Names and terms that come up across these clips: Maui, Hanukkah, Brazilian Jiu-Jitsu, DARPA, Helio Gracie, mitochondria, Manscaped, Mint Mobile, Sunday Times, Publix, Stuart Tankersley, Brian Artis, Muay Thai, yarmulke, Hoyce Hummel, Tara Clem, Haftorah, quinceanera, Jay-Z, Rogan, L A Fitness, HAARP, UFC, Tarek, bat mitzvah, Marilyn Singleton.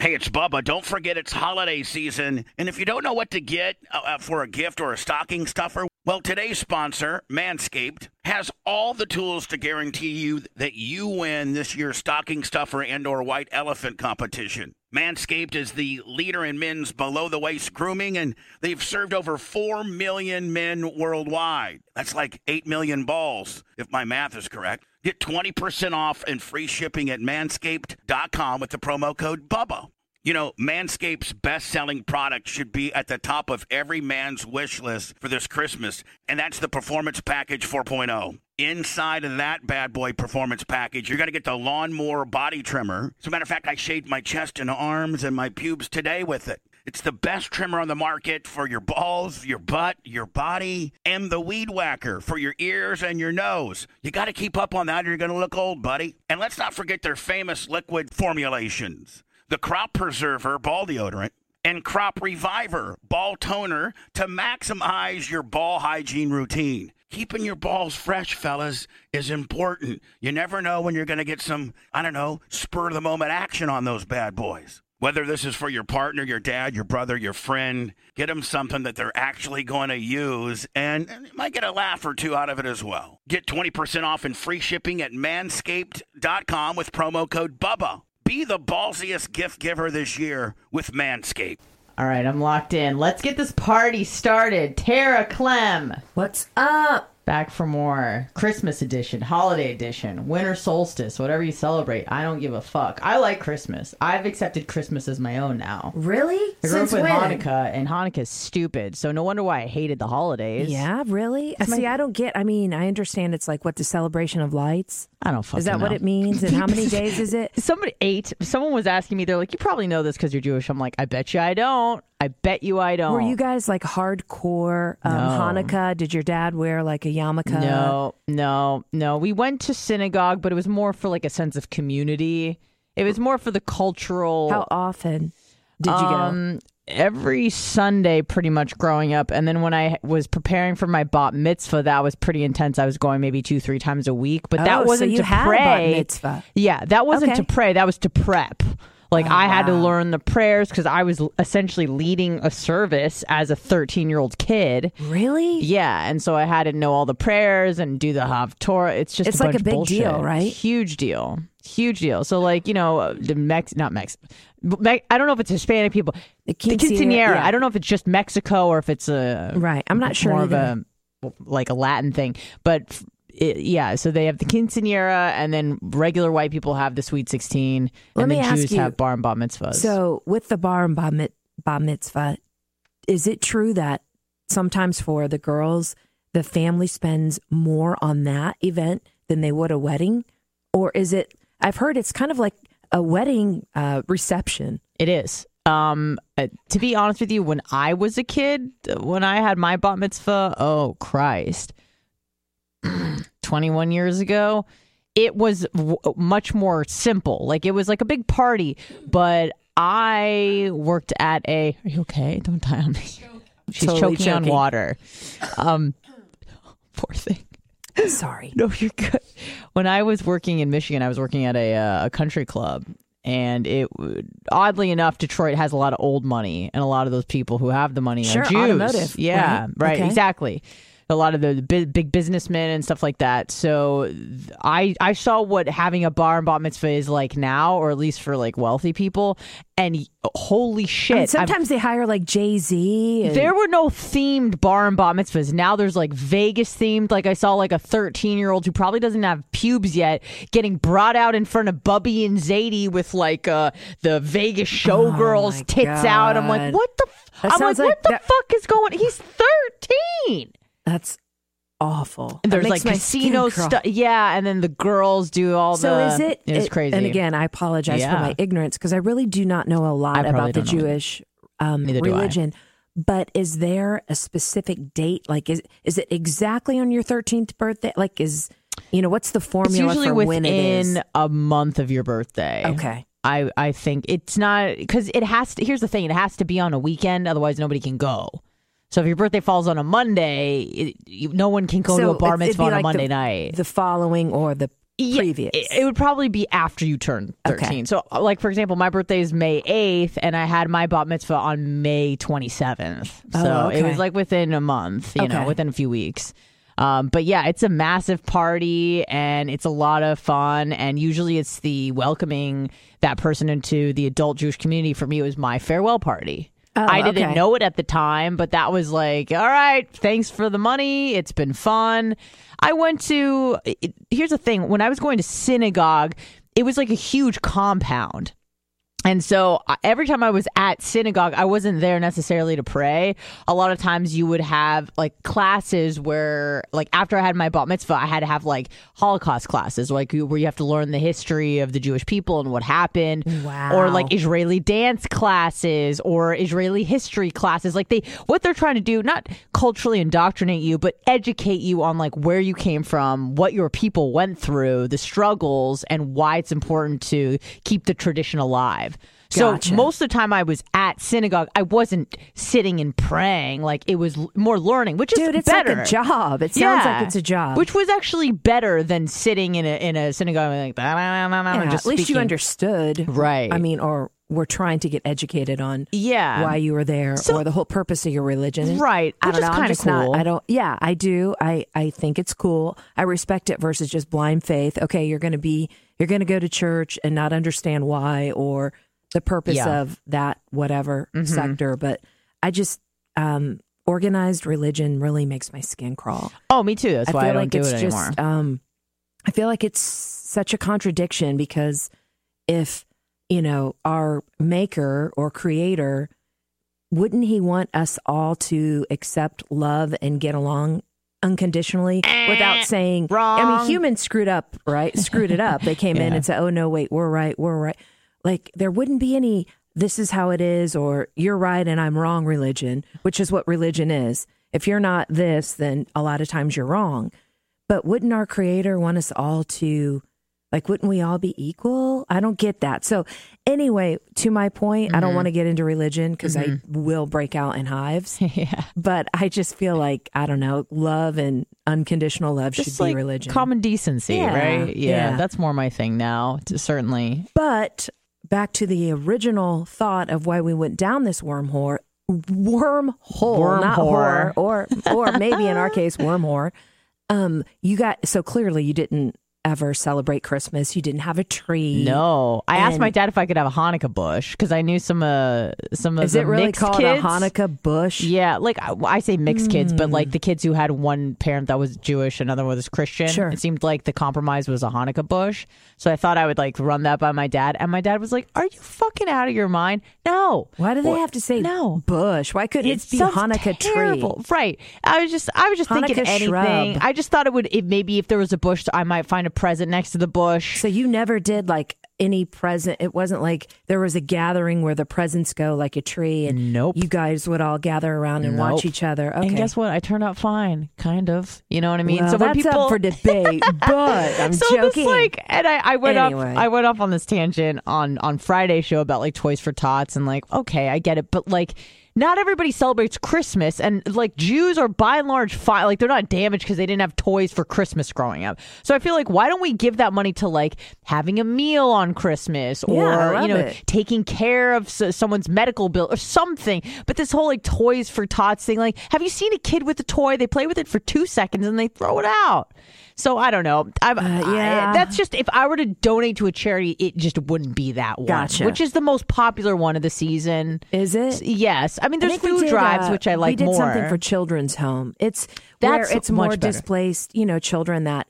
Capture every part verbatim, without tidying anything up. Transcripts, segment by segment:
Hey, it's Bubba. Don't forget it's holiday season, and if you don't know what to get uh, for a gift or a stocking stuffer, well, today's sponsor, Manscaped, has all the tools to guarantee you that you win this year's stocking stuffer and or white elephant competition. Manscaped is the leader in men's below-the-waist grooming, and they've served over four million men worldwide. That's like eight million balls, if my math is correct. Get twenty percent off and free shipping at manscaped dot com with the promo code BUBBA. You know, Manscaped's best-selling product should be at the top of every man's wish list for this Christmas, and that's the Performance Package four point oh. Inside of that bad boy Performance Package, you're going to get the Lawnmower Body Trimmer. As a matter of fact, I shaved my chest and arms and my pubes today with it. It's the best trimmer on the market for your balls, your butt, your body, and the Weed Whacker for your ears and your nose. You got to keep up on that or you're going to look old, buddy. And let's not forget their famous liquid formulations, the Crop Preserver Ball Deodorant and Crop Reviver Ball Toner to maximize your ball hygiene routine. Keeping your balls fresh, fellas, is important. You never know when you're going to get some, I don't know, spur-of-the-moment action on those bad boys. Whether this is for your partner, your dad, your brother, your friend, get them something that they're actually going to use, and you might get a laugh or two out of it as well. Get twenty percent off and free shipping at manscaped dot com with promo code BUBBA. Be the ballsiest gift giver this year with Manscaped. All right, I'm locked in. Let's get this party started. Tara Clem. What's up? Back for more. Christmas edition, holiday edition, winter solstice, whatever you celebrate. I don't give a fuck. I like Christmas. I've accepted Christmas as my own now. Really? I grew Since up with when? Hanukkah, and Hanukkah's stupid, so no wonder why I hated the holidays. Yeah, really? It's See, my... I don't get, I mean, I understand it's like, what, the celebration of lights? I don't fucking know. Is that know. what it means? And how many days is it? Somebody, eight. Someone was asking me, they're like, you probably know this because you're Jewish. I'm like, I bet you I don't. I bet you I don't. Were you guys like hardcore um, no. Hanukkah? Did your dad wear like a yarmulke? No, no, no. We went to synagogue, but it was more for like a sense of community. It was more for the cultural. How often did you um, go? Every Sunday, pretty much growing up. And then when I was preparing for my bat mitzvah, that was pretty intense. I was going maybe two, three times a week, but that oh, wasn't so you to had pray. A bat mitzvah. Yeah, that wasn't okay. to pray. That was to prep. Like, oh, I had wow. to learn the prayers because I was essentially leading a service as a thirteen-year-old kid. Really? Yeah. And so I had to know all the prayers and do the Haftorah. It's just it's a like bunch a big bullshit. deal, right? Huge deal. Huge deal. So, like, you know, the Mex, not Mex, Me- I don't know if it's Hispanic people. The quinceanera. The quinceanera. Yeah. I don't know if it's just Mexico or if it's a. Right. I'm not sure. More either. of a, like, a Latin thing. But. It, yeah, so they have the quinceanera, and then regular white people have the Sweet sixteen, Let and the Jews you, have bar and bat mitzvahs. So with the bar and bat mit, mitzvah, is it true that sometimes for the girls, the family spends more on that event than they would a wedding? Or is it, I've heard it's kind of like a wedding uh, reception. It is. Um, uh, to be honest with you, when I was a kid, when I had my bat mitzvah, oh Christ. twenty-one years ago, it was w- much more simple. Like, it was like a big party, but I worked at a... Are you okay? Don't die on me. She's totally choking, choking on water. Um, poor thing. Sorry. No, you're good. When I was working in Michigan, I was working at a, uh, a country club, and it oddly enough, Detroit has a lot of old money, and a lot of those people who have the money sure, are Jews. Automotive. Yeah, right, right okay. exactly. a lot of the big businessmen and stuff like that. So I I saw what having a bar and bat mitzvah is like now, or at least for like wealthy people. And holy shit. And sometimes I'm, they hire like Jay-Z. And... There were no themed bar and bat mitzvahs. Now there's like Vegas themed. Like I saw like a thirteen-year-old who probably doesn't have pubes yet getting brought out in front of Bubby and Zadie with like uh, the Vegas showgirls oh tits God. out. I'm like, what the f-? I'm like, like, what that... the fuck is going on? He's thirteen. That's awful. And there's like casino stuff. Yeah. And then the girls do all so the. So is it? It's it, crazy. And again, I apologize yeah. for my ignorance because I really do not know a lot about the Jewish um, religion. But is there a specific date? Like, is is it exactly on your thirteenth birthday? Like, is, you know, what's the formula for when it is? It's usually within a month of your birthday. Okay. I, I think it's not because it has to. Here's the thing. It has to be on a weekend. Otherwise, nobody can go. So if your birthday falls on a Monday, it, you, no one can go so to a bar mitzvah on like a Monday the, night. The following or the yeah, previous? It, it would probably be after you turn thirteen. Okay. So like, for example, my birthday is May eighth and I had my bat mitzvah on May twenty-seventh. Oh, so okay. It was like within a month, you okay. know, within a few weeks. Um, but yeah, it's a massive party and it's a lot of fun. And usually it's the welcoming that person into the adult Jewish community. For me, it was my farewell party. Oh, I didn't okay. know it at the time, but that was like, all right, thanks for the money. It's been fun. I went to, it, here's the thing. When I was going to synagogue, it was like a huge compound. And so every time I was at synagogue, I wasn't there necessarily to pray. A lot of times you would have like classes where like after I had my bat mitzvah, I had to have like Holocaust classes, like where you have to learn the history of the Jewish people and what happened. Wow. Or like Israeli dance classes or Israeli history classes. Like they what they're trying to do, not culturally indoctrinate you, but educate you on like where you came from, what your people went through, the struggles and why it's important to keep the tradition alive. So gotcha. Most of the time I was at synagogue, I wasn't sitting and praying. Like it was more learning, which Dude, is better. Dude, it's like a job. It sounds yeah. like it's a job. Which was actually better than sitting in a in a synagogue and like bah, bah, bah, bah, yeah, and just at least speaking. You understood. Right. I mean, or we're trying to get educated on yeah. why you were there so, or the whole purpose of your religion. Right. I which don't is kind of cool. Not, I don't, yeah, I do. I, I think it's cool. I respect it versus just blind faith. Okay, you're going to be, you're going to go to church and not understand why or the purpose yeah. of that, whatever mm-hmm. sector. But I just, um, organized religion really makes my skin crawl. Oh, me too. That's I why I don't like do it's it anymore. Just, um, I feel like it's such a contradiction because if, you know, our maker or creator, wouldn't he want us all to accept, love, and get along unconditionally eh, without saying, wrong. I mean, humans screwed up, right? Screwed it up. They came yeah. in and said, oh, no, wait, we're right. We're right. Like there wouldn't be any, this is how it is, or you're right and I'm wrong religion, which is what religion is. If you're not this, then a lot of times you're wrong. But wouldn't our creator want us all to... Like, wouldn't we all be equal? I don't get that. So anyway, to my point, mm-hmm. I don't want to get into religion because mm-hmm. I will break out in hives. yeah. But I just feel like, I don't know, love and unconditional love just should be like religion. Common decency, yeah. right? Yeah, yeah, that's more my thing now, certainly. But back to the original thought of why we went down this wormhole, wormhole, wormhole. not whore, or, or maybe in our case, wormhole. Um, you got, so clearly you didn't ever celebrate Christmas. You didn't have a tree. No. I and asked my dad if I could have a Hanukkah bush because I knew some uh, some of the mixed kids. Is it really called kids. a Hanukkah bush? Yeah. Like, I, I say mixed mm. kids, but like the kids who had one parent that was Jewish, another was Christian. Sure. It seemed like the compromise was a Hanukkah bush. So I thought I would like run that by my dad. And my dad was like, are you fucking out of your mind? No. Why do they what? have to say no bush? Why couldn't it, it be Hanukkah terrible. tree? Right. I was just, I was just Hanukkah thinking anything. Shrub. I just thought it would, it, maybe if there was a bush, I might find a present next to the bush. So you never did like any present. It wasn't like there was a gathering where the presents go like a tree and nope. you guys would all gather around and nope. watch each other. Okay. And guess what? I turned out fine. Kind of. You know what I mean? Well, so that's people... up for debate, but I'm so joking. Like, and I, I went anyway. off I went off on this tangent on, on Friday's show about like Toys for Tots and like, okay, I get it. But like not everybody celebrates Christmas, and like Jews are by and large fi- like they're not damaged because they didn't have toys for Christmas growing up. So I feel like why don't we give that money to like having a meal on Christmas or yeah, you know it. taking care of so- someone's medical bill or something. But this whole like toys for tots thing, like have you seen a kid with a toy? They play with it for two seconds and they throw it out. So I don't know. I'm, uh, yeah, I, that's just if I were to donate to a charity, it just wouldn't be that one, gotcha. Which is the most popular one of the season. Is it? Yes. I mean, there's I food did, drives, uh, which I like more. We did more. something for Children's Home. It's that's where it's more better. displaced, you know, children that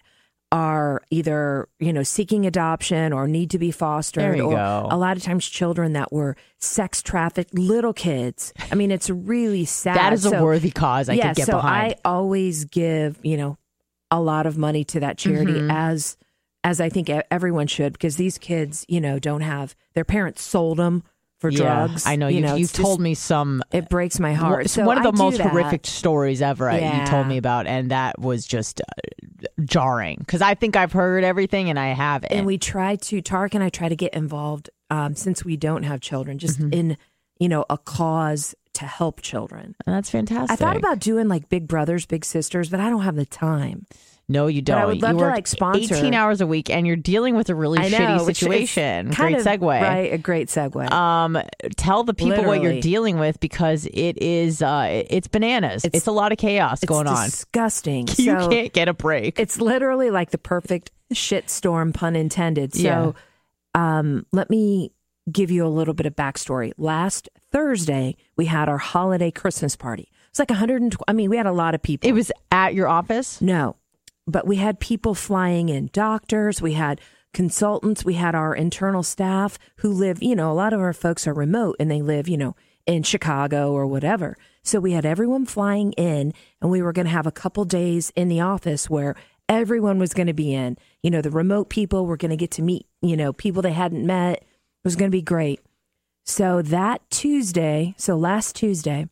are either, you know, seeking adoption or need to be fostered. There you or go. A lot of times children that were sex trafficked, little kids. I mean, it's really sad. That is so, a worthy cause I yeah, could get so behind. I always give, you know, a lot of money to that charity mm-hmm. as as I think everyone should, because these kids, you know, don't have their parents sold them for yeah, drugs. I know. You, you know, you've told just, me some. It breaks my heart. It's so one of the I most horrific stories ever yeah. you told me about. And that was just uh, jarring because I think I've heard everything and I haven't. And we try to, Tarek and I try to get involved um, since we don't have children, just mm-hmm. in, you know, a cause to help children. And that's fantastic. I thought about doing like Big Brothers, Big Sisters, but I don't have the time. No, you don't. But I would love you to like sponsor. eighteen hours a week, and you're dealing with a really know, shitty situation. Great segue. Right, a great segue. Um, tell the people Literally. what you're dealing with, because it is uh, it's bananas. It's, it's a lot of chaos going on. It's disgusting. You so can't get a break. It's literally like the perfect shitstorm, pun intended. So yeah. um, let me give you a little bit of backstory. Last Thursday, we had our holiday Christmas party. It's like one hundred twenty. I mean, we had a lot of people. It was at your office? No. But we had people flying in, doctors, we had consultants, we had our internal staff who live, you know, a lot of our folks are remote and they live, you know, in Chicago or whatever. So we had everyone flying in, and we were going to have a couple days in the office where everyone was going to be in, you know, the remote people were going to get to meet, you know, people they hadn't met. It was going to be great. So that Tuesday, so last Tuesday,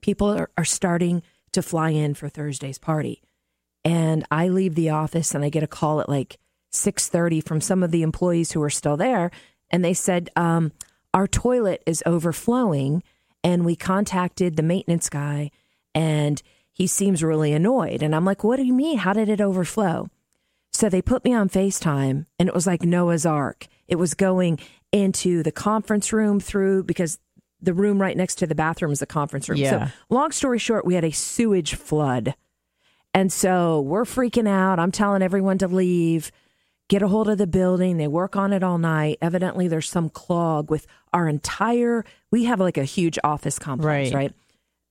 people are, are starting to fly in for Thursday's party. And I leave the office and I get a call at like six thirty from some of the employees who are still there. And they said, um, our toilet is overflowing. And we contacted the maintenance guy and he seems really annoyed. And I'm like, what do you mean? How did it overflow? So they put me on FaceTime, and it was like Noah's Ark. It was going into the conference room through, because the room right next to the bathroom is the conference room. Yeah. So long story short, we had a sewage flood. And so we're freaking out. I'm telling everyone to leave, get a hold of the building. They work on it all night. Evidently, there's some clog with our entire, we have like a huge office complex, right? right?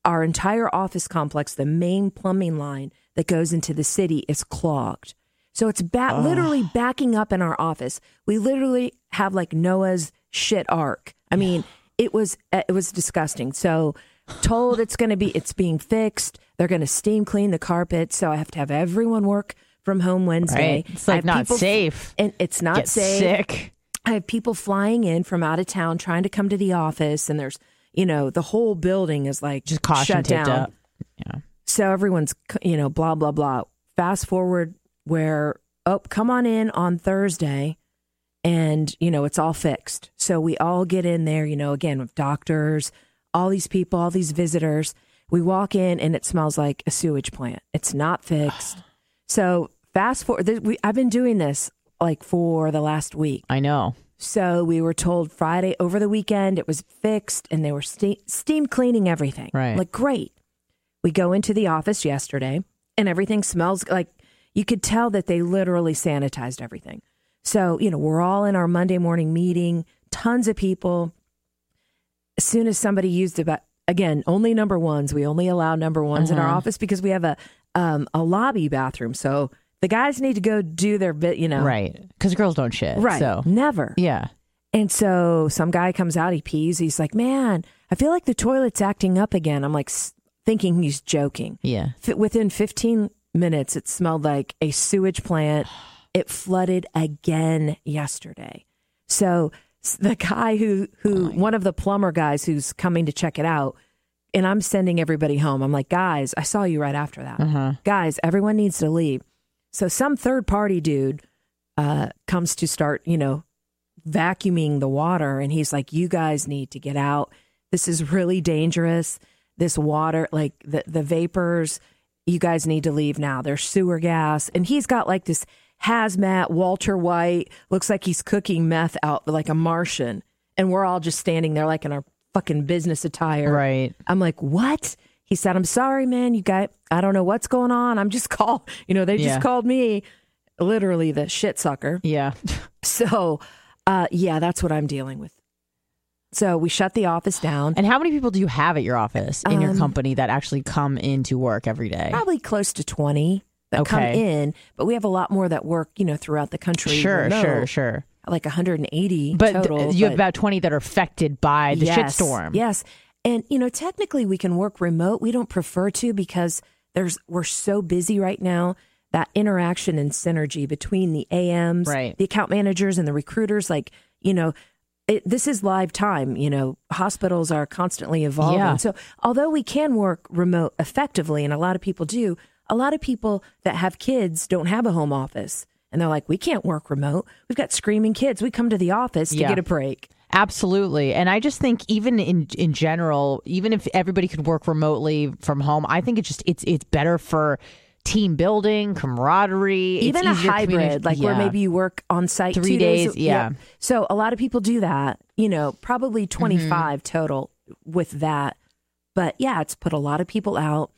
Our entire office complex, the main plumbing line that goes into the city is clogged. So it's ba- oh. literally backing up in our office. We literally have like Noah's shit ark. I mean, it was it was disgusting. So told it's going to be, it's being fixed. They're going to steam clean the carpet, so I have to have everyone work from home Wednesday. Right. It's like not people, safe. And it's not Get safe. Sick. I have people flying in from out of town trying to come to the office, and there's, you know, the whole building is like just caution shut down. Up. Yeah. So everyone's, you know, blah, blah, blah. Fast forward where, oh, come on in on Thursday, and, you know, it's all fixed. So we all get in there, you know, again, with doctors, all these people, all these visitors. We walk in and it smells like a sewage plant. It's not fixed. So fast forward, th- we, I've been doing this like for the last week. I know. So we were told Friday over the weekend it was fixed, and they were ste- steam cleaning everything. Right. Like, great. We go into the office yesterday and everything smells like, you could tell that they literally sanitized everything. So, you know, we're all in our Monday morning meeting, tons of people. As soon as somebody used the ba- Again, only number ones. We only allow number ones uh-huh. in our office because we have a um, a lobby bathroom. So the guys need to go do their bit, you know. Right. Because girls don't shit. Right. So. Never. Yeah. And so some guy comes out, he pees. He's like, man, I feel like the toilet's acting up again. I'm like s- thinking he's joking. Yeah. F- within fifteen minutes, it smelled like a sewage plant. It flooded again yesterday. So the guy who, who oh one of the plumber guys who's coming to check it out, and I'm sending everybody home. I'm like, guys, I saw you right after that. Uh-huh. Guys, everyone needs to leave. So some third party dude uh, comes to start, you know, vacuuming the water. And he's like, you guys need to get out. This is really dangerous. This water, like the, the vapors, you guys need to leave now. There's sewer gas. And he's got like this hazmat, Walter White, looks like he's cooking meth out like a Martian. And we're all just standing there like in our fucking business attire. Right. I'm like, what? He said, I'm sorry, man. You got, I don't know what's going on. I'm just called, you know, they just yeah. called me literally the shit sucker. Yeah. So, uh, yeah, that's what I'm dealing with. So we shut the office down. And how many people do you have at your office in um, your company that actually come into work every day? Probably close to twenty that okay. come in, but we have a lot more that work, you know, throughout the country. Sure, remote, sure, sure. Like one hundred eighty but total. Th- you but, have about twenty that are affected by the yes, shitstorm. Yes. And, you know, technically we can work remote. We don't prefer to because there's we're so busy right now. That interaction and synergy between the A Ms, right. the account managers and the recruiters, like, you know, It, this is live time, you know, hospitals are constantly evolving. Yeah. So although we can work remote effectively, and a lot of people do, a lot of people that have kids don't have a home office. And they're like, we can't work remote. We've got screaming kids. We come to the office yeah. to get a break. Absolutely. And I just think even in in general, even if everybody could work remotely from home, I think it's just it's it's better for team building, camaraderie, even a hybrid, like yeah. where maybe you work on site three two days. days yeah. yeah. So a lot of people do that, you know, probably twenty-five mm-hmm. total with that. But yeah, it's put a lot of people out.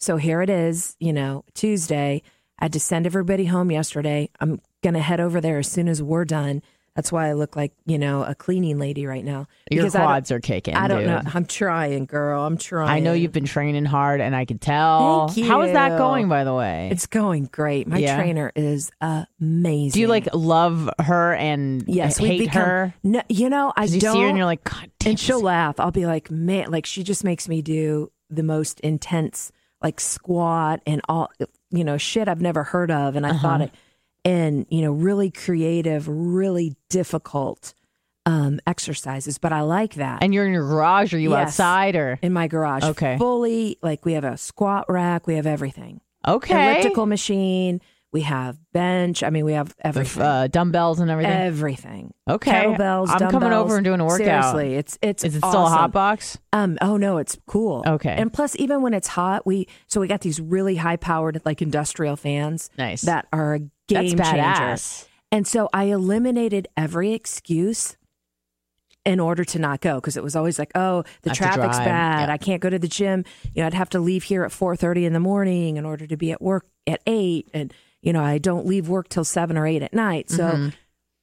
So here it is, you know, Tuesday. I had to send everybody home yesterday. I'm going to head over there as soon as we're done. That's why I look like, you know, a cleaning lady right now. Your quads are kicking, I don't dude. know. I'm trying, girl. I'm trying. I know you've been training hard, and I can tell. Thank you. How is that going, by the way? It's going great. My yeah. trainer is amazing. Do you, like, love her and yes, hate become, her? No, you know, I you don't. You see her, and you're like, God damn. And she'll this. laugh. I'll be like, man, like, she just makes me do the most intense, like, squat and all, you know, shit I've never heard of, and I uh-huh. thought it. And, you know, really creative, really difficult um, exercises. But I like that. And you're in your garage or you yes, outside or? In my garage. Okay. Fully, like we have a squat rack. We have everything. Okay. Elliptical machine. We have bench. I mean, we have everything. Uh, dumbbells and everything? Everything. Okay. Kettlebells, I'm dumbbells. coming over and doing a workout. Seriously. It's, it's Is it awesome. still a hot box? Um, oh, no. It's cool. Okay. And plus, even when it's hot, we, so we got these really high-powered, like, industrial fans. Nice. That are game changers. And so I eliminated every excuse in order to not go, because it was always like, oh, the traffic's bad. Yeah. I can't go to the gym. You know, I'd have to leave here at four thirty in the morning in order to be at work at eight. And, you know, I don't leave work till seven or eight at night. So mm-hmm.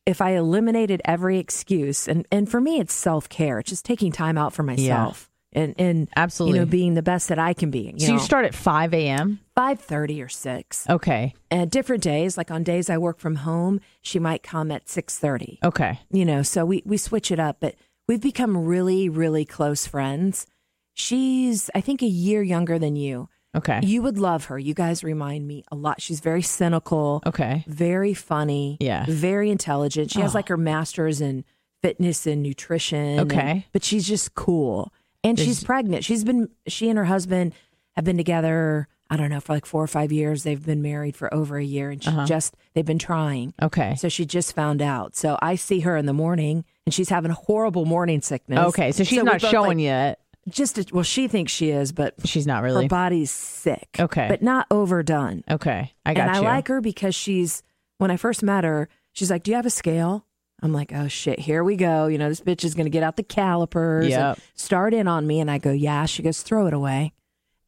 if I eliminated every excuse, and, and for me, it's self-care. It's just taking time out for myself. Yeah. And, and absolutely, you know, being the best that I can be. You so know. You start at five a.m.? five thirty or six. Okay. And different days, like on days I work from home, she might come at six thirty. Okay. You know, so we, we switch it up, but we've become really, really close friends. She's, I think, a year younger than you. Okay. You would love her. You guys remind me a lot. She's very cynical. Okay. Very funny. Yeah. Very intelligent. She oh. has like her master's in fitness and nutrition. Okay. And, but she's just cool. And she's pregnant. She's been, she and her husband have been together, I don't know, for like four or five years. They've been married for over a year, and she uh-huh. just, they've been trying. Okay. So she just found out. So I see her in the morning, and she's having horrible morning sickness. Okay. So she's so not showing like, yet. Just, a, well, she thinks she is, but she's not really. Her body's sick. Okay. But not overdone. Okay. I got and you. And I like her because she's, when I first met her, she's like, do you have a scale? I'm like, oh, shit, here we go. You know, this bitch is going to get out the calipers yep. and start in on me. And I go, yeah. She goes, throw it away.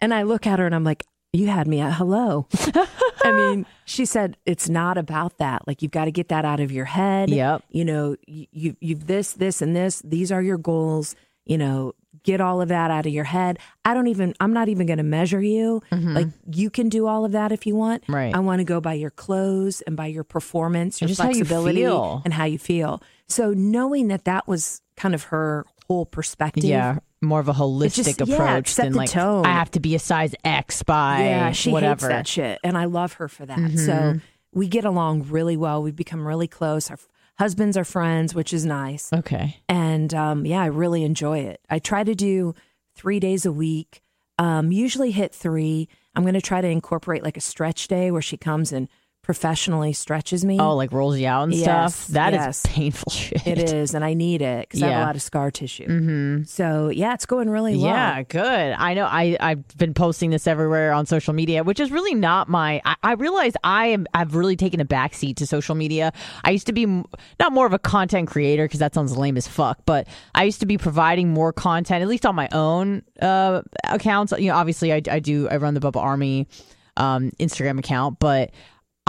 And I look at her and I'm like, you had me at hello. I mean, she said, it's not about that. Like, you've got to get that out of your head. Yep. You know, you, you've this, this, and this. These are your goals. You know, get all of that out of your head. I don't even, I'm not even going to measure you. Mm-hmm. Like, you can do all of that if you want. Right. I want to go by your clothes and by your performance, your and flexibility, how you and how you feel. So knowing that that was kind of her whole perspective. Yeah. More of a holistic just, approach yeah, than like, tone. I have to be a size X by yeah, she whatever. Hates that shit. And I love her for that. Mm-hmm. So we get along really well. We've become really close. Our husbands are friends, which is nice. Okay. And um, yeah, I really enjoy it. I try to do three days a week, um, usually hit three. I'm going to try to incorporate like a stretch day where she comes and professionally stretches me. Oh, like rolls you out and yes, stuff? That yes. is painful shit. It is, and I need it because yeah. I have a lot of scar tissue. Mm-hmm. So, yeah, it's going really well. Yeah, good. I know I, I've been posting this everywhere on social media, which is really not my... I, I realize I am, I've really taken a backseat to social media. I used to be m- not more of a content creator because that sounds lame as fuck, but I used to be providing more content, at least on my own uh, accounts. You know, obviously, I, I do. I run the Bubba Army um, Instagram account, but...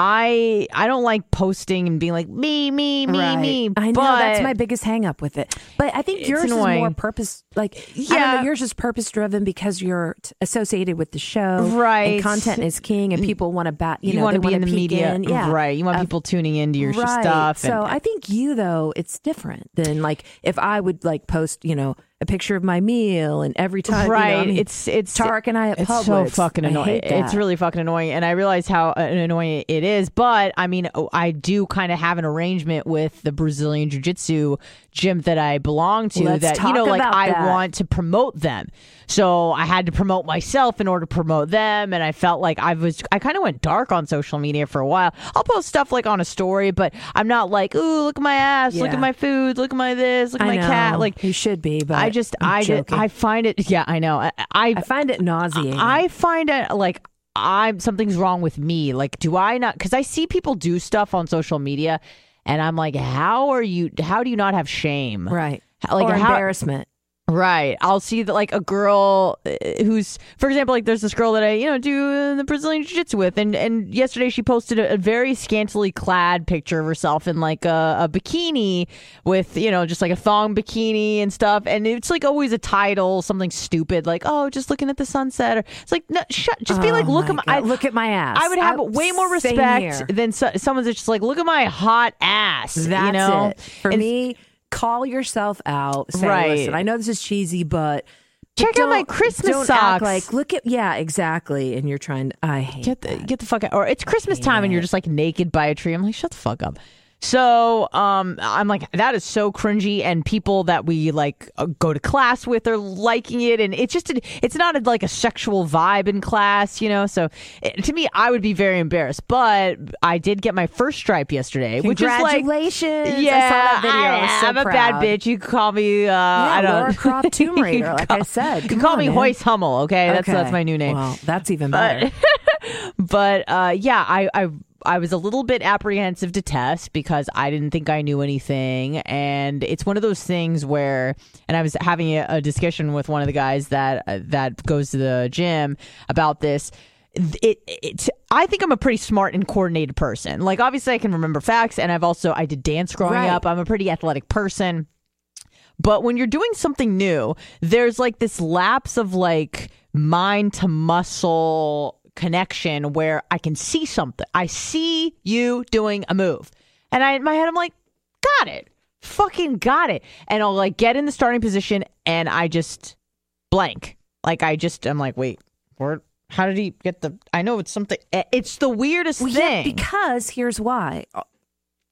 I I don't like posting and being like, me, me, me, right. me. I know, that's my biggest hang up with it. But I think yours annoying. is more purpose, like, yeah. I don't know, yours is purpose driven because you're t- associated with the show. Right. And content is king and people want to bat, you, you know, want to be in the media. In. Yeah. Right. You want uh, people tuning into your right. stuff. So and, I think you, though, it's different than like if I would like post, you know, a picture of my meal and every time right you know, I mean, it's it's Tarek and I at Publix. It's so fucking annoying. It's really fucking annoying, and I realize how annoying it is. But I mean, I do kind of have an arrangement with the Brazilian Jiu-Jitsu gym that I belong to. Let's that you know like I that. want to promote them, so I had to promote myself in order to promote them. And I felt like I was I kind of went dark on social media for a while. I'll post stuff like on a story, but I'm not like, ooh, look at my ass, yeah. look at my food, look at my this, look at I my know. cat. Like you should be, but. I I just, I, did, I find it, yeah, I know. I, I, I find it nauseating. I find it like I'm something's wrong with me. Like, do I not? Because I see people do stuff on social media, and I'm like, how are you? How do you not have shame? Right. Like or how, embarrassment. Right. I'll see that like a girl who's, for example, like there's this girl that I, you know, do the Brazilian Jiu-Jitsu with. And, and yesterday she posted a, a very scantily clad picture of herself in like a, a bikini with, you know, just like a thong bikini and stuff. And it's like always a title, something stupid like, oh, just looking at the sunset. Or, it's like, no, shut, just oh be like, look at my, I, look at my ass. I would have I, way more respect than so, someone that's just like, look at my hot ass. That's you know? it. For and, me. Call yourself out. Say, right. Listen, I know this is cheesy, but check out my Christmas don't socks. Act like, look at yeah, exactly. And you're trying to. I hate get the that. get the fuck out. Or it's Christmas time, it. and you're just like naked by a tree. I'm like, shut the fuck up. So um, I'm like, that is so cringy. And people that we like go to class with are liking it, and it's just a, it's not a, like a sexual vibe in class, you know. So it, to me, I would be very embarrassed. But I did get my first stripe yesterday, which is like, congratulations! Yeah, I saw that video. I, I was so I'm proud. a bad bitch. You can call me uh, yeah, I don't Laura Croft Tomb Raider, like call, I said. You can call on, me man. Hoyce Hummel. Okay, that's okay. that's my new name. Well, that's even better. But, but uh, yeah, I. I I was a little bit apprehensive to test because I didn't think I knew anything. And it's one of those things where, and I was having a, a discussion with one of the guys that uh, that goes to the gym about this. It, it, I think I'm a pretty smart and coordinated person. Like, obviously I can remember facts, and I've also, I did dance growing right. up. I'm a pretty athletic person. But when you're doing something new, there's like this lapse of like mind to muscle connection where I can see something. I see you doing a move, and I in my head I'm like, got it, fucking got it. And I'll like get in the starting position, and I just blank. Like I just I'm like, wait, where? How did he get the? I know it's something. It's the weirdest well, thing yeah, because here's why.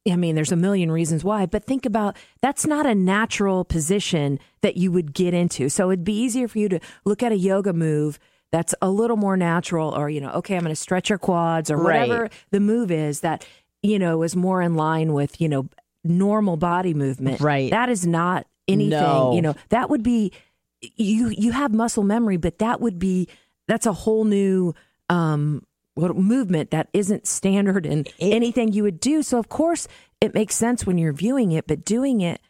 I mean, there's a million reasons why, but think about that's not a natural position that you would get into. So it'd be easier for you to look at a yoga move that's a little more natural, or, you know, okay, I'm going to stretch your quads, or right. whatever the move is that, you know, is more in line with, you know, normal body movement. Right. That is not anything, no. you know, that would be, you, you have muscle memory, but that would be, that's a whole new um, movement that isn't standard in it, anything you would do. So of course it makes sense when you're viewing it, but doing it,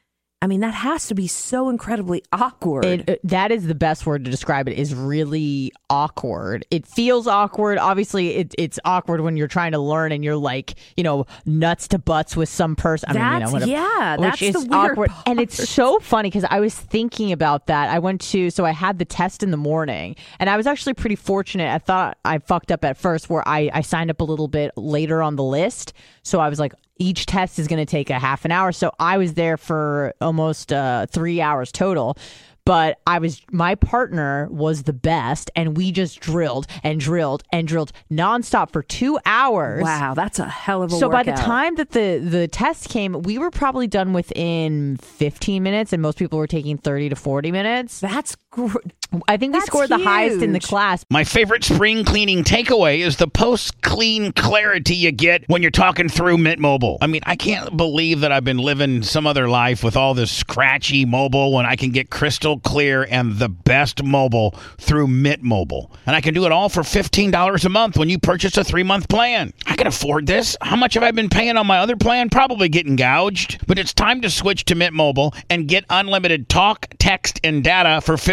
I mean, that has to be so incredibly awkward. It, it, that is the best word to describe it, is really awkward. It feels awkward. Obviously, it, it's awkward when you're trying to learn and you're like, you know, nuts to butts with some person. I that's, mean, you know, whatever, yeah, that's which the is weird awkward. Part. And it's so funny because I was thinking about that. I went to, so I had the test in the morning, and I was actually pretty fortunate. I thought I fucked up at first where I, I signed up a little bit later on the list. So I was like, each test is going to take a half an hour. So I was there for almost uh, three hours total. But I was, my partner was the best, and we just drilled and drilled and drilled nonstop for two hours. Wow, that's a hell of a workout. So by the time that the, the test came, we were probably done within fifteen minutes, and most people were taking thirty to forty minutes. That's Gr- I think we That's scored huge. the highest in the class. My favorite spring cleaning takeaway is the post-clean clarity you get when you're talking through Mint Mobile. I mean, I can't believe that I've been living some other life with all this scratchy mobile when I can get crystal clear and the best mobile through Mint Mobile. And I can do it all for fifteen dollars a month when you purchase a three-month plan. I can afford this. How much have I been paying on my other plan? Probably getting gouged. But it's time to switch to Mint Mobile and get unlimited talk, text, and data for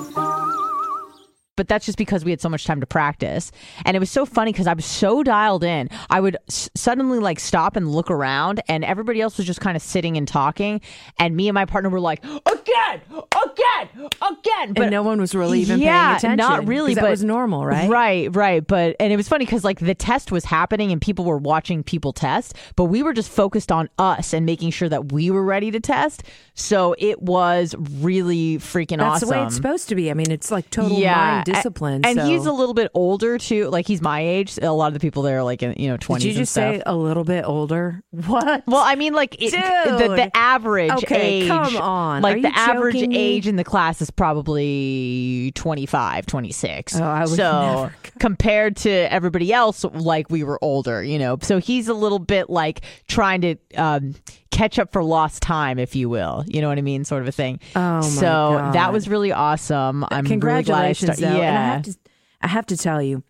But that's just because we had so much time to practice. And it was so funny because I was so dialed in. I would s- suddenly like stop and look around, and everybody else was just kind of sitting and talking. And me and my partner were like, again, again, again. But and no one was really even yeah, paying attention. Not really. But that was normal, right? Right, right. But and it was funny because like the test was happening and people were watching people test. But we were just focused on us and making sure that we were ready to test. So it was really freaking that's awesome. That's the way it's supposed to be. I mean, it's like total yeah. mind discipline. And so. He's a little bit older too. Like he's my age. A lot of the people there are like in, you know, twenties. Did you just and stuff. Say a little bit older? What? Well, I mean, like it, the, the average okay, age. Come on. Like are the average me? age in the class is probably twenty-five, twenty-six. Oh, I would so never. Compared to everybody else, like we were older, you know. So he's a little bit like trying to um, catch up for lost time, if you will. You know what I mean? Sort of a thing. Oh my so God. That was really awesome. I'm Congratulations. Really glad I started. Yeah. And I have to, I have to tell you,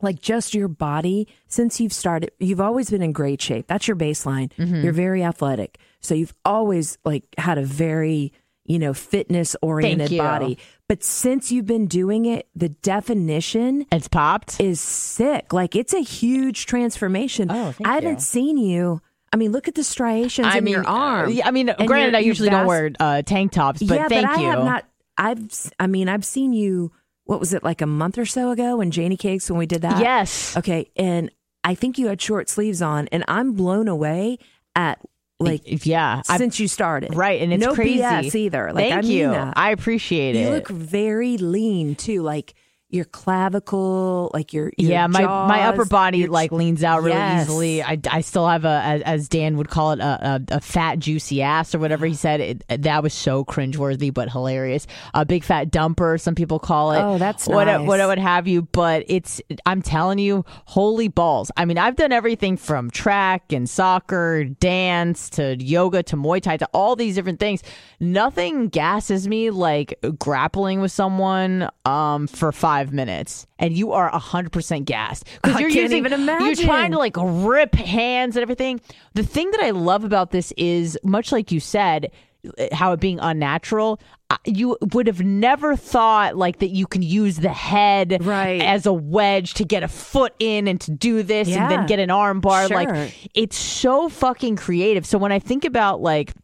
like just your body, since you've started, you've always been in great shape. That's your baseline. Mm-hmm. You're very athletic. So you've always like had a very, you know, fitness oriented body. But since you've been doing it, the definition it's popped is sick. Like it's a huge transformation. Oh, thank I haven't you. seen you. I mean, look at the striations I in mean, your arm. Uh, I mean, and granted, your, I usually vast, don't wear uh, tank tops, but yeah, thank but I you. Have not, I've, I mean, I've seen you. What was it, like a month or so ago when Janie Cakes, when we did that? Yes. Okay. And I think you had short sleeves on, and I'm blown away at like, yeah, since I've, you started. Right. And it's no crazy. No B S either. Like, Thank I mean you. That. I appreciate you it. You look very lean too. Like your clavicle, like your, your yeah, my, jaws, my upper body your, like leans out really yes. easily. I, I still have a, as, as Dan would call it, a, a, a fat juicy ass or whatever he said. It, that was so cringeworthy, but hilarious. A big fat dumper, some people call it. Oh, that's what nice. I, what I would have you, but it's, I'm telling you, holy balls. I mean, I've done everything from track and soccer, dance to yoga, to Muay Thai, to all these different things. Nothing gasses me like grappling with someone um, for five five minutes and you are one hundred percent gassed. I you're can't using, even imagine. You're trying to like rip hands and everything. The thing that I love about this is, much like you said, how it being unnatural, you would have never thought like that you can use the head right. as a wedge to get a foot in and to do this yeah. and then get an arm bar. Sure. Like it's so fucking creative. So when I think about like,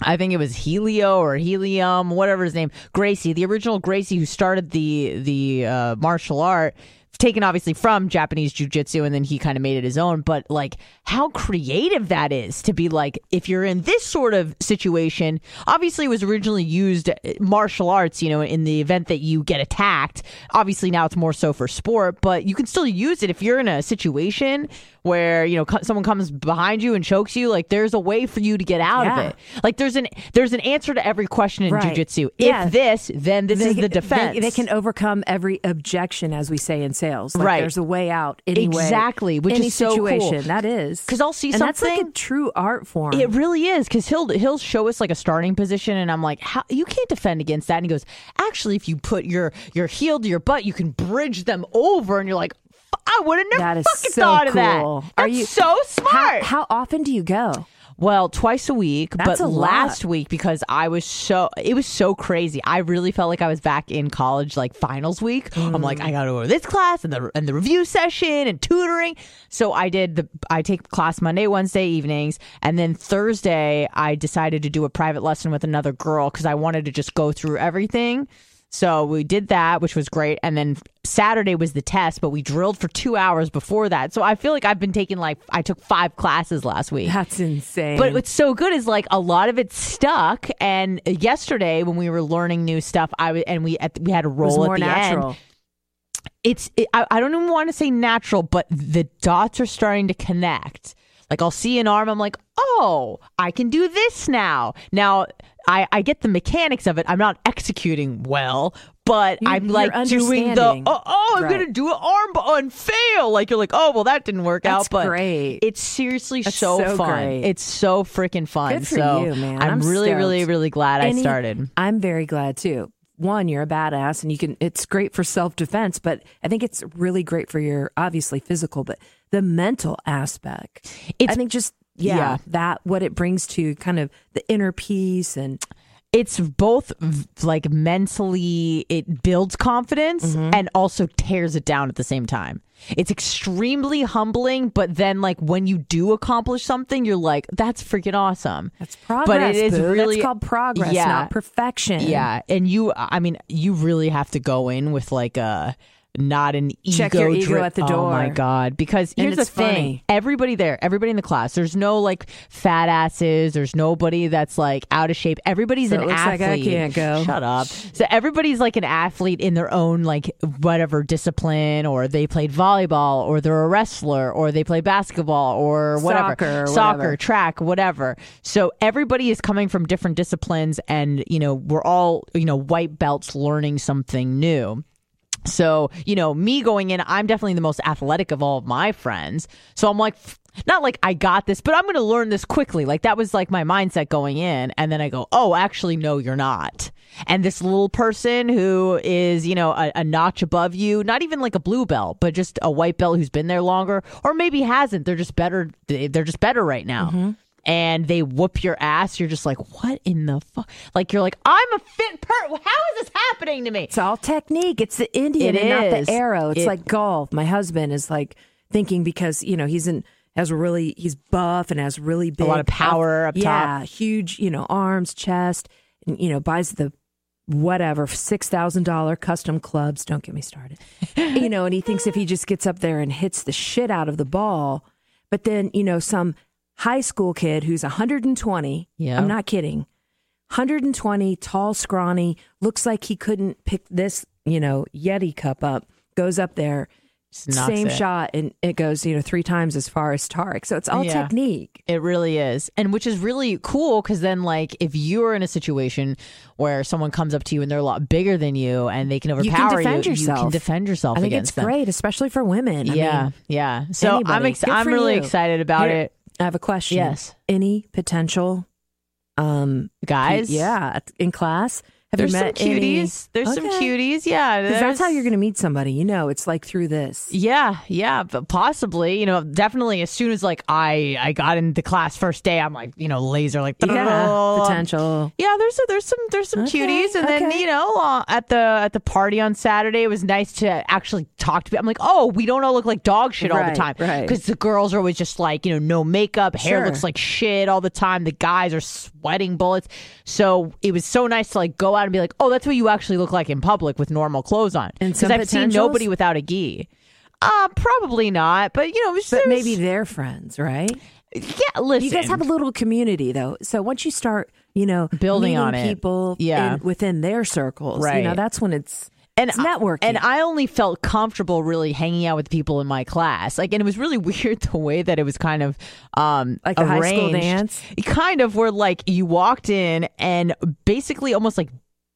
I think it was Helio or Helium, whatever his name, Gracie, the original Gracie who started the, the uh, martial art, taken obviously from Japanese Jiu-Jitsu, and then he kind of made it his own. But like how creative that is to be like, if you're in this sort of situation, obviously it was originally used martial arts, you know, in the event that you get attacked. Obviously now it's more so for sport, but you can still use it if you're in a situation where, you know, someone comes behind you and chokes you. Like there's a way for you to get out yeah. of it. Like there's an there's an answer to every question in right. Jiu-Jitsu. Yeah. If this, then this they, is the defense. They, they can overcome every objection, as we say in sales. Like, right. There's a way out anyway. Exactly. Which Any is so situation. Cool. That is. Because I'll see and something. That's like a true art form. It really is. Because he'll, he'll show us like a starting position and I'm like, how you can't defend against that. And he goes, actually, if you put your, your heel to your butt, you can bridge them over. And you're like, I would have never fucking so thought cool. of that. That's Are you, so smart. How, how often do you go? Well, twice a week, That's but a last week because I was so, it was so crazy. I really felt like I was back in college, like finals week. Mm. I'm like, I got to go to this class and the and the review session and tutoring. So I did the, I take class Monday, Wednesday evenings. And then Thursday, I decided to do a private lesson with another girl because I wanted to just go through everything. So we did that, which was great. And then Saturday was the test, but we drilled for two hours before that. So I feel like I've been taking like, I took five classes last week. That's insane. But what's so good is like a lot of it stuck. And yesterday when we were learning new stuff, I w- and we, at, we had a roll at the natural. End. It's, it, I, I don't even want to say natural, but the dots are starting to connect. Like I'll see an arm, I'm like, oh, I can do this now. Now I, I get the mechanics of it. I'm not executing well, but you, I'm like doing the, oh, oh I'm right. going to do an arm bar and fail. Like you're like, oh, well, that didn't work That's out. But great. It's seriously That's so, so fun. Great. It's so freaking fun. Good for so you, man. I'm, I'm really, stoked. really, really glad Any, I started. I'm very glad too. One, you're a badass and you can, it's great for self-defense, but I think it's really great for your obviously physical, but the mental aspect. It's, I think just, yeah, yeah, that what it brings to kind of the inner peace and... It's both like mentally, it builds confidence mm-hmm. and also tears it down at the same time. It's extremely humbling, but then like when you do accomplish something, you're like, that's freaking awesome. That's progress. But it is boo. really That's called progress, yeah, not perfection. Yeah. And you, I mean, you really have to go in with like a... Not an ego. Check your ego dri- at the door. Oh my God. Because here's the thing. Funny. Everybody there, everybody in the class, there's no like fat asses. There's nobody that's like out of shape. Everybody's so an it looks athlete. Like I can't go. Shut up. So everybody's like an athlete in their own like whatever discipline, or they played volleyball, or they're a wrestler, or they play basketball, or whatever. Soccer. Or Soccer, whatever. Track, whatever. So everybody is coming from different disciplines and, you know, we're all, you know, white belts learning something new. So, you know, me going in, I'm definitely the most athletic of all of my friends. So I'm like, not like I got this, but I'm going to learn this quickly. Like that was like my mindset going in. And then I go, oh, actually, no, you're not. And this little person who is, you know, a, a notch above you, not even like a blue belt, but just a white belt who's been there longer or maybe hasn't. They're just better. They're just better right now. Mm-hmm. And they whoop your ass. You're just like, what in the fuck? Like, you're like, I'm a fit per. How is this happening to me? It's all technique. It's the Indian it and is. Not the arrow. It's it, like golf. My husband is like thinking because, you know, he's in, has really, he's buff and has really big. A lot of power up, up top. Yeah. Huge, you know, arms, chest, and, you know, buys the whatever, six thousand dollars custom clubs. Don't get me started. You know, and he thinks if he just gets up there and hits the shit out of the ball, but then, you know, some high school kid who's one hundred twenty. Yeah. I'm not kidding. one hundred twenty, tall, scrawny, looks like he couldn't pick this, you know, Yeti cup up, goes up there, same it. shot, and it goes, you know, three times as far as Tarek. So it's all yeah. technique. It really is. And which is really cool because then, like, if you're in a situation where someone comes up to you and they're a lot bigger than you and they can overpower you, you can defend you, yourself. You can defend yourself I think against it's them. Great, especially for women. I yeah, mean, yeah. So anybody. I'm ex- I'm really you. excited about You're- it. I have a question. Yes. Any potential um, guys? Yeah. In class, Have There's you met some cuties. Any? There's okay. some cuties. Yeah. Because that's how you're going to meet somebody. You know, it's like through this. Yeah. Yeah. But possibly, you know, definitely as soon as like I, I got into class first day, I'm like, you know, laser like yeah, potential. Yeah. There's a, there's some there's some okay, cuties. And okay. then, you know, uh, at the at the party on Saturday, it was nice to actually talk to people. I'm like, oh, we don't all look like dog shit all right, the time. Right. Because the girls are always just like, you know, no makeup. Hair sure. looks like shit all the time. The guys are sweating bullets. So it was so nice to like go out and be like, oh, that's what you actually look like in public with normal clothes on. Because I've seen nobody without a gi. Uh, probably not. But, you know, it was, but it was, maybe they're friends, right? Yeah, listen. You guys have a little community, though. So once you start, you know, building on it, people yeah. in, within their circles, right. you know, that's when it's. And it's networking. I, and I only felt comfortable really hanging out with people in my class. Like, and it was really weird the way that it was kind of um, like a high school dance. Kind of where like you walked in and basically almost like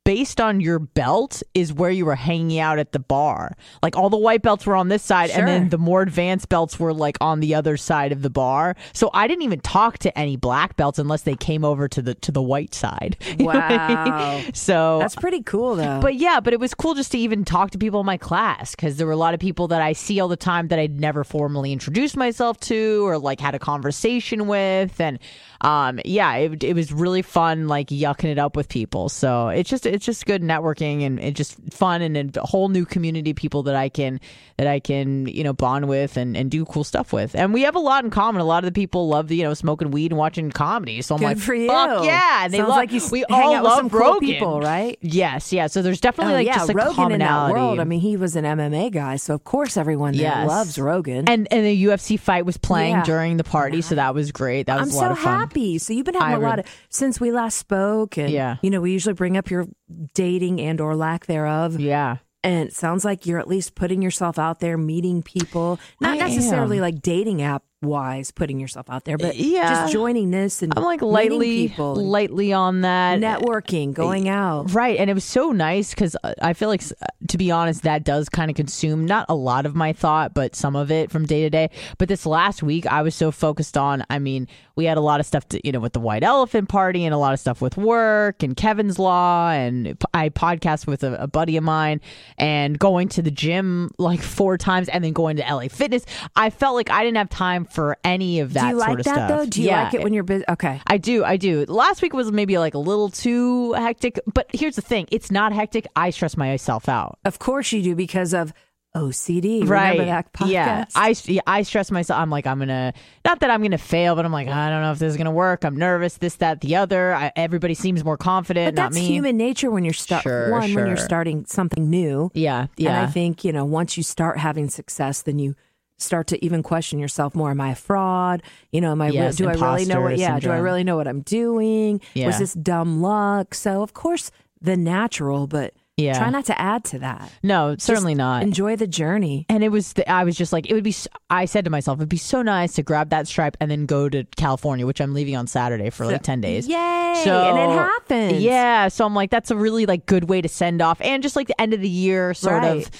based on your belt is where you were hanging out at the bar. Like all the white belts were on this side sure. and then the more advanced belts were like on the other side of the bar. So I didn't even talk to any black belts unless they came over to the to the white side. You wow. know what I mean? So that's pretty cool though. But yeah, but it was cool just to even talk to people in my class because there were a lot of people that I see all the time that I'd never formally introduced myself to or like had a conversation with. And um, yeah, it, it was really fun like yucking it up with people. So it's just, it's It's just good networking and, and just fun and a whole new community of people that I can that I can, you know, bond with and, and do cool stuff with. And we have a lot in common. A lot of the people love, the, you know, smoking weed and watching comedy. So I'm good like, for you. Fuck yeah. And they love, like you we all out love with some Rogan. Cool people, right? Yes. Yeah. So there's definitely oh, like yeah. just a Rogan commonality. In that world. I mean, he was an M M A guy. So of course everyone there yes. loves Rogan. And and the U F C fight was playing yeah. during the party. Yeah. So that was great. That was I'm a lot so of fun. I'm so happy. So you've been having I a lot re- of, since we last spoke and, yeah. you know, we usually bring up your dating and or lack thereof. Yeah. And it sounds like you're at least putting yourself out there, meeting people. Not I necessarily am. Like dating app wise, putting yourself out there, but yeah. just joining this and I'm like lightly, people lightly on that networking, going out. Right. And it was so nice because I feel like, to be honest, that does kind of consume not a lot of my thought, but some of it from day to day. But this last week I was so focused on, I mean, we had a lot of stuff to, you know, with the White Elephant Party and a lot of stuff with work and Kevin's Law. And I podcast with a, a buddy of mine and going to the gym like four times and then going to L A Fitness. I felt like I didn't have time for any of that sort of stuff. Do you like that stuff. Though? Do you yeah. like it when you're busy? Okay. I do. I do. Last week was maybe like a little too hectic, but here's the thing. It's not hectic. I stress myself out. Of course you do because of O C D. Right. Remember that podcast? Yeah. I, yeah, I stress myself. I'm like, I'm going to, not that I'm going to fail, but I'm like, I don't know if this is going to work. I'm nervous, this, that, the other. I, everybody seems more confident. But that's not me. Human nature when you're starting, sure, one, sure. when you're starting something new. Yeah. Yeah. And I think, you know, once you start having success, then you start to even question yourself more. Am I a fraud? You know, am I? Yes, do I really know what? Yeah, syndrome. Do I really know what I'm doing? Yeah. Was this dumb luck? So of course the natural, but yeah. try not to add to that. No, certainly just not. Enjoy the journey. And it was. The, I was just like, it would be. I said to myself, it'd be so nice to grab that stripe and then go to California, which I'm leaving on Saturday for so, like ten days. Yay! So, and it happens. Yeah. So I'm like, that's a really like good way to send off, and just like the end of the year, sort right. of.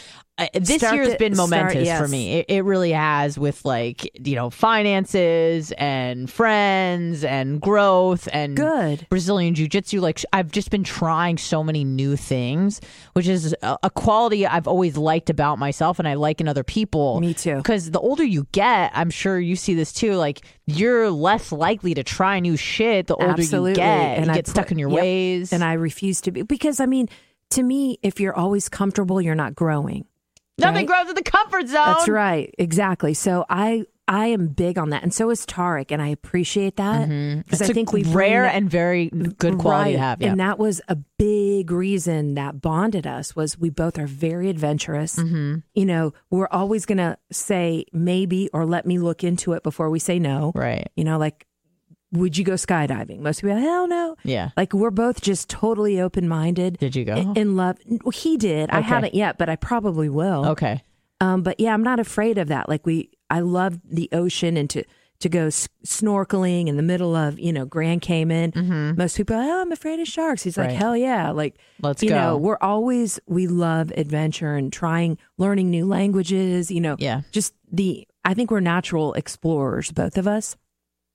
Uh, this start year has been momentous start, yes. for me. It, it really has with like, you know, finances and friends and growth and good Brazilian Jiu-Jitsu. Like I've just been trying so many new things, which is a, a quality I've always liked about myself and I like in other people. Me too. Because the older you get, I'm sure you see this too, like you're less likely to try new shit the older absolutely. You get. And you I get put, stuck in your yep. ways. And I refuse to be. Because I mean, to me, if you're always comfortable, you're not growing. Nothing right? grows in the comfort zone. That's right. Exactly. So I I am big on that. And so is Tarek. And I appreciate that. Because mm-hmm. I think we rare that, and very good quality right. to have. Yep. And that was a big reason that bonded us was we both are very adventurous. Mm-hmm. You know, we're always going to say maybe or let me look into it before we say no. Right. You know, like, would you go skydiving? Most people, hell no. Yeah. Like we're both just totally open-minded. Did you go? In, in love. Well, he did. Okay. I haven't yet, but I probably will. Okay. Um, but yeah, I'm not afraid of that. Like we, I love the ocean and to, to go s- snorkeling in the middle of, you know, Grand Cayman. Mm-hmm. Most people, oh, I'm afraid of sharks. He's right. like, hell yeah. Like, let's you go. Know, we're always, we love adventure and trying, learning new languages, you know, yeah. just the, I think we're natural explorers, both of us.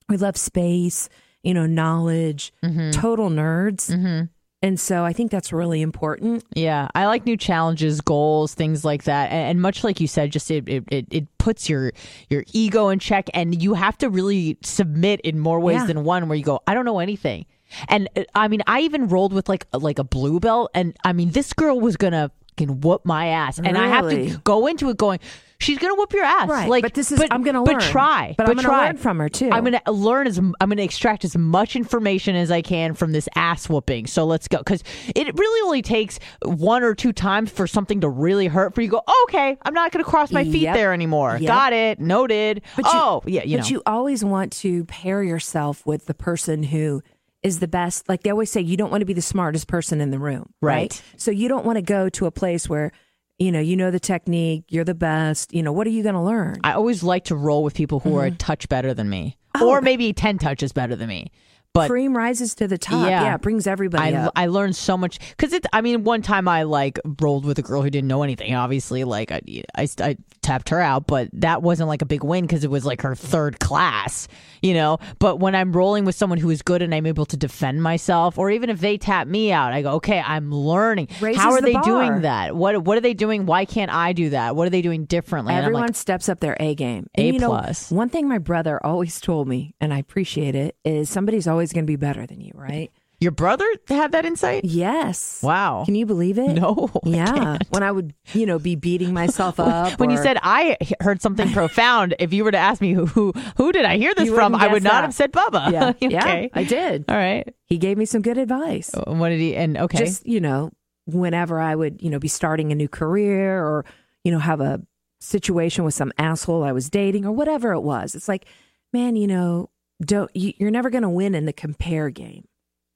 We love space, you know, knowledge, mm-hmm. total nerds. Mm-hmm. And so I think that's really important. Yeah. I like new challenges, goals, things like that. And, and much like you said, just it, it, it puts your your ego in check, and you have to really submit in more ways yeah. than one where you go, I don't know anything. And I mean, I even rolled with like, like a blue belt, and I mean, this girl was going to fucking whoop my ass. And really? I have to go into it going, she's going to whoop your ass. Right. Like, but this is, but, I'm going to learn. But try. But, but I'm going to learn from her too. I'm going to learn as, I'm going to extract as much information as I can from this ass whooping. So let's go. Because it really only takes one or two times for something to really hurt for you to go, oh, okay, I'm not going to cross my feet yep. there anymore. Yep. Got it. Noted. But oh, you, yeah. You but know. You always want to pair yourself with the person who is the best. Like they always say, you don't want to be the smartest person in the room. Right. right? So you don't want to go to a place where, you know, you know the technique, you're the best, you know, what are you going to learn? I always like to roll with people who mm-hmm. are a touch better than me oh. or maybe ten touches better than me. But cream rises to the top. Yeah. yeah it brings everybody I, up. I learned so much because it, I mean, one time I like rolled with a girl who didn't know anything. Obviously, like I, I, I tapped her out, but that wasn't like a big win because it was like her third class, you know. But when I'm rolling with someone who is good and I'm able to defend myself, or even if they tap me out, I go, okay, I'm learning. Raises How are the they bar. Doing that? What What are they doing? Why can't I do that? What are they doing differently? Everyone like, steps up their A game. And, a you know, plus. One thing my brother always told me, and I appreciate it, is somebody's always going to be better than you, right? Your brother had that insight? Yes. Wow. Can you believe it? No. Yeah. I can't. When I would, you know, be beating myself up. When or... you said I heard something profound, if you were to ask me who who, who did I hear this you from, I would not that. Have said Bubba. Yeah. Okay. Yeah, I did. All right. He gave me some good advice. What did he? And okay. Just, you know, whenever I would, you know, be starting a new career or, you know, have a situation with some asshole I was dating or whatever it was. It's like, man, you know, Don't you're never going to win in the compare game.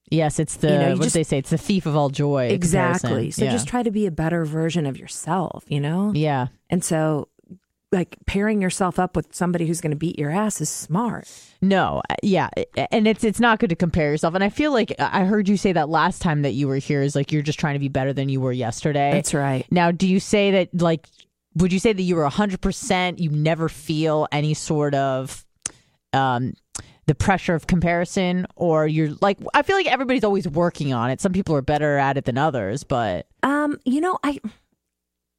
Yes, it's the you know, you what just, they say. It's the thief of all joy. Exactly. Comparison. So yeah. just try to be a better version of yourself. You know. Yeah. And so, like pairing yourself up with somebody who's going to beat your ass is smart. No. Yeah. And it's it's not good to compare yourself. And I feel like I heard you say that last time that you were here is like you're just trying to be better than you were yesterday. That's right. Now, do you say that like? Would you say that you were one hundred percent? You never feel any sort of. Um, the pressure of comparison, or you're like, I feel like everybody's always working on it. Some people are better at it than others, but um, you know, I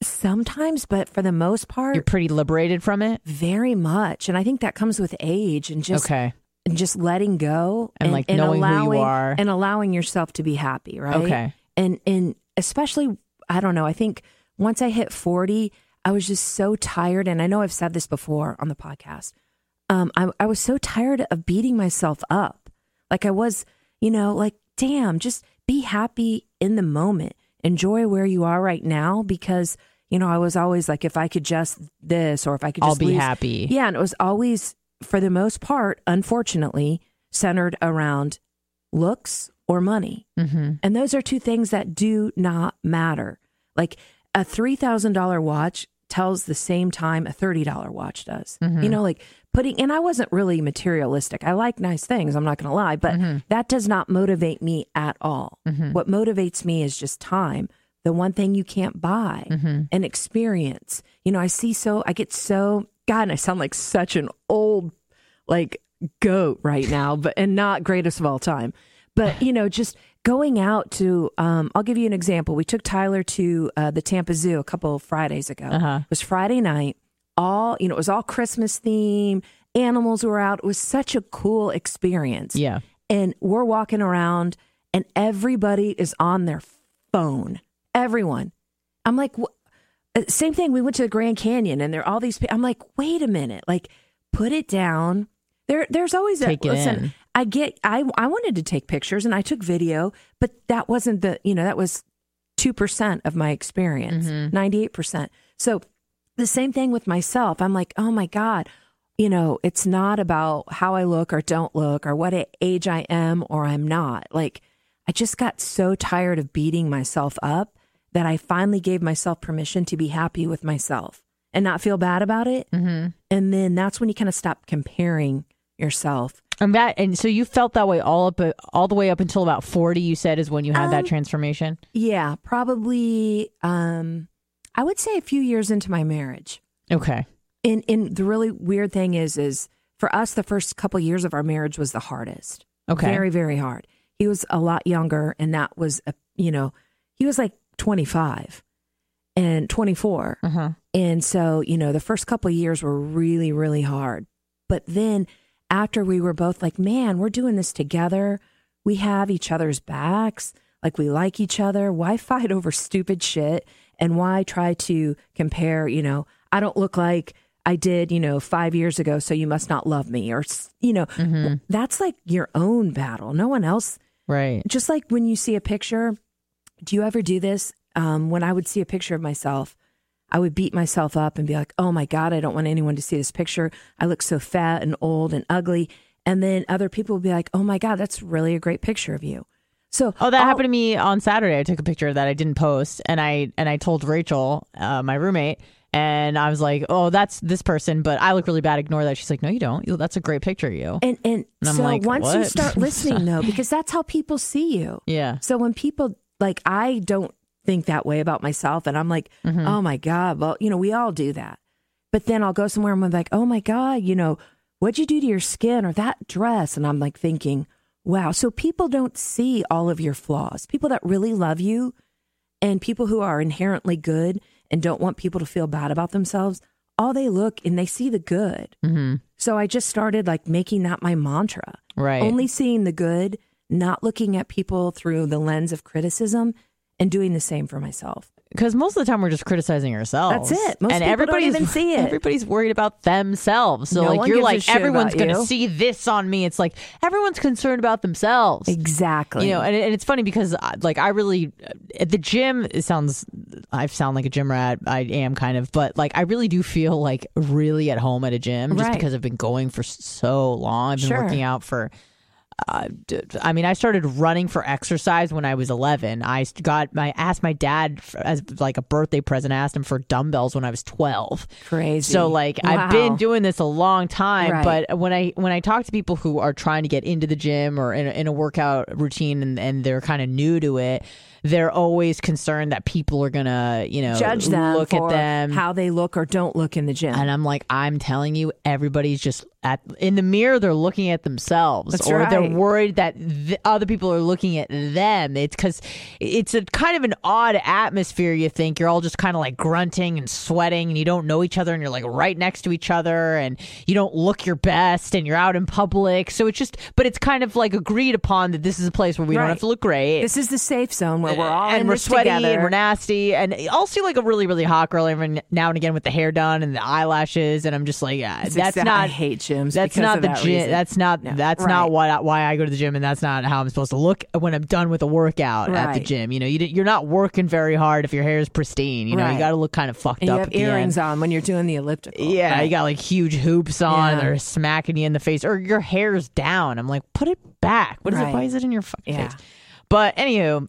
sometimes, but for the most part, you're pretty liberated from it, very much. And I think that comes with age and just okay, and just letting go and, and like and knowing allowing, who you are and allowing yourself to be happy, right? Okay, and and especially, I don't know. I think once I hit forty, I was just so tired, and I know I've said this before on the podcast. Um, I, I was so tired of beating myself up. Like I was, you know, like, damn, just be happy in the moment. Enjoy where you are right now because, you know, I was always like, if I could just this or if I could just I'll be lose. happy. Yeah. And it was always, for the most part, unfortunately, centered around looks or money. Mm-hmm. And those are two things that do not matter. Like a three thousand dollars watch tells the same time a thirty dollars watch does. Mm-hmm. You know, like putting, and I wasn't really materialistic. I like nice things, I'm not going to lie, but mm-hmm. that does not motivate me at all. Mm-hmm. What motivates me is just time, the one thing you can't buy, mm-hmm. an experience. You know, I see so, I get so, God, and I sound like such an old, like, goat right now, but, and not greatest of all time. But, you know, just going out to, um, I'll give you an example. We took Tyler to uh, the Tampa Zoo a couple of Fridays ago. Uh-huh. It was Friday night. All, you know, it was all Christmas theme. Animals were out. It was such a cool experience. Yeah. And we're walking around and everybody is on their phone. Everyone. I'm like, wh- same thing. We went to the Grand Canyon and there are all these people. I'm like, wait a minute, like put it down. There, there's always a, listen, I get, I, I wanted to take pictures and I took video, but that wasn't the, you know, that was two percent of my experience, mm-hmm. ninety-eight percent. So the same thing with myself. I'm like, oh my God, you know, it's not about how I look or don't look or what age I am or I'm not. Like, I just got so tired of beating myself up that I finally gave myself permission to be happy with myself and not feel bad about it. Mm-hmm. And then that's when you kind of stop comparing yourself. And that, and so you felt that way all up, all the way up until about forty. You said is when you had um, that transformation. Yeah, probably. Um, I would say a few years into my marriage. Okay. And and the really weird thing is, is for us, the first couple years of our marriage was the hardest. Okay. Very, very hard. He was a lot younger, and that was, a, you know, he was like twenty-five and twenty-four. Uh-huh. And so, you know, the first couple of years were really, really hard. But then after we were both like, man, we're doing this together. We have each other's backs. Like, we like each other. Why fight over stupid shit? And why try to compare, you know, I don't look like I did, you know, five years ago, so you must not love me, or, you know, mm-hmm. that's like your own battle. No one else. Right. Just like when you see a picture, do you ever do this? Um, when I would see a picture of myself, I would beat myself up and be like, oh my God, I don't want anyone to see this picture. I look so fat and old and ugly. And then other people would be like, oh my God, that's really a great picture of you. So, oh, that I'll, happened to me on Saturday. I took a picture that I didn't post, and I and I told Rachel, uh, my roommate, and I was like, "Oh, that's this person, but I look really bad. Ignore that." She's like, "No, you don't. That's a great picture of you." And and, and I'm so like, once what? You start listening, though, because that's how people see you. Yeah. So when people like, I don't think that way about myself, and I'm like, mm-hmm. "Oh my God," well, you know, we all do that. But then I'll go somewhere and I'm like, "Oh my God," you know, what'd you do to your skin or that dress? And I'm like thinking. Wow. So people don't see all of your flaws. People that really love you and people who are inherently good and don't want people to feel bad about themselves, all they look and they see the good. Mm-hmm. So I just started like making that my mantra. Right. Only seeing the good, not looking at people through the lens of criticism, and doing the same for myself. Because most of the time we're just criticizing ourselves. That's it. Most and people everybody's, don't even see it. Everybody's worried about themselves. So no like you're like, everyone's going to see this on me. It's like, everyone's concerned about themselves. Exactly. You know, and, and it's funny because like I really, at the gym, it sounds, I sound like a gym rat. I am kind of, but like I really do feel like really at home at a gym just right. because I've been going for so long. I've been sure. working out for... Uh, I mean, I started running for exercise when I was eleven. I got my asked my dad for, as like a birthday present. I asked him for dumbbells when I was twelve. Crazy. So like wow. I've been doing this a long time. Right. But when I when I talk to people who are trying to get into the gym or in a, in a workout routine and, and they're kind of new to it, they're always concerned that people are gonna, you know, judge them, look at them, how they look or don't look in the gym. And I'm like, I'm telling you, everybody's just at in the mirror. They're looking at themselves, that's or right. they're worried that th- other people are looking at them. It's because it's a kind of an odd atmosphere. You think you're all just kind of like grunting and sweating, and you don't know each other, and you're like right next to each other, and you don't look your best, and you're out in public. So it's just, but it's kind of like agreed upon that this is a place where we right. don't have to look great. This is the safe zone. Where we're all and in we're sweaty together. And we're nasty, and I'll see like a really really hot girl every now and again with the hair done and the eyelashes, and I'm just like, yeah, that's exactly. not I hate gyms. That's not the that gym. Reason. That's not no. that's right. not why why I go to the gym, and that's not how I'm supposed to look when I'm done with a workout right. at the gym. You know, you you're not working very hard if your hair is pristine. You know, right. you got to look kind of fucked and up. You have at earrings the end. On when you're doing the elliptical. Yeah, right. You got like huge hoops on. Yeah. They're smacking you in the face, or your hair's down. I'm like, put it back. What is right. it? Why is it in your fucking yeah. face? But anywho.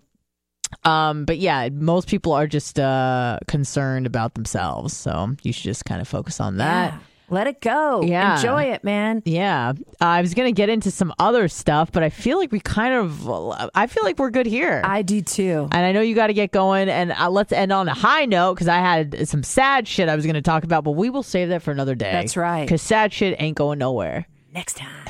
Um, but yeah, most people are just uh, concerned about themselves. So you should just kind of focus on that. Yeah. Let it go. Yeah. Enjoy it, man. Yeah. Uh, I was going to get into some other stuff, but I feel like we kind of, I feel like we're good here. I do too. And I know you got to get going, and uh, let's end on a high note because I had some sad shit I was going to talk about, but we will save that for another day. That's right. Because sad shit ain't going nowhere. Next time.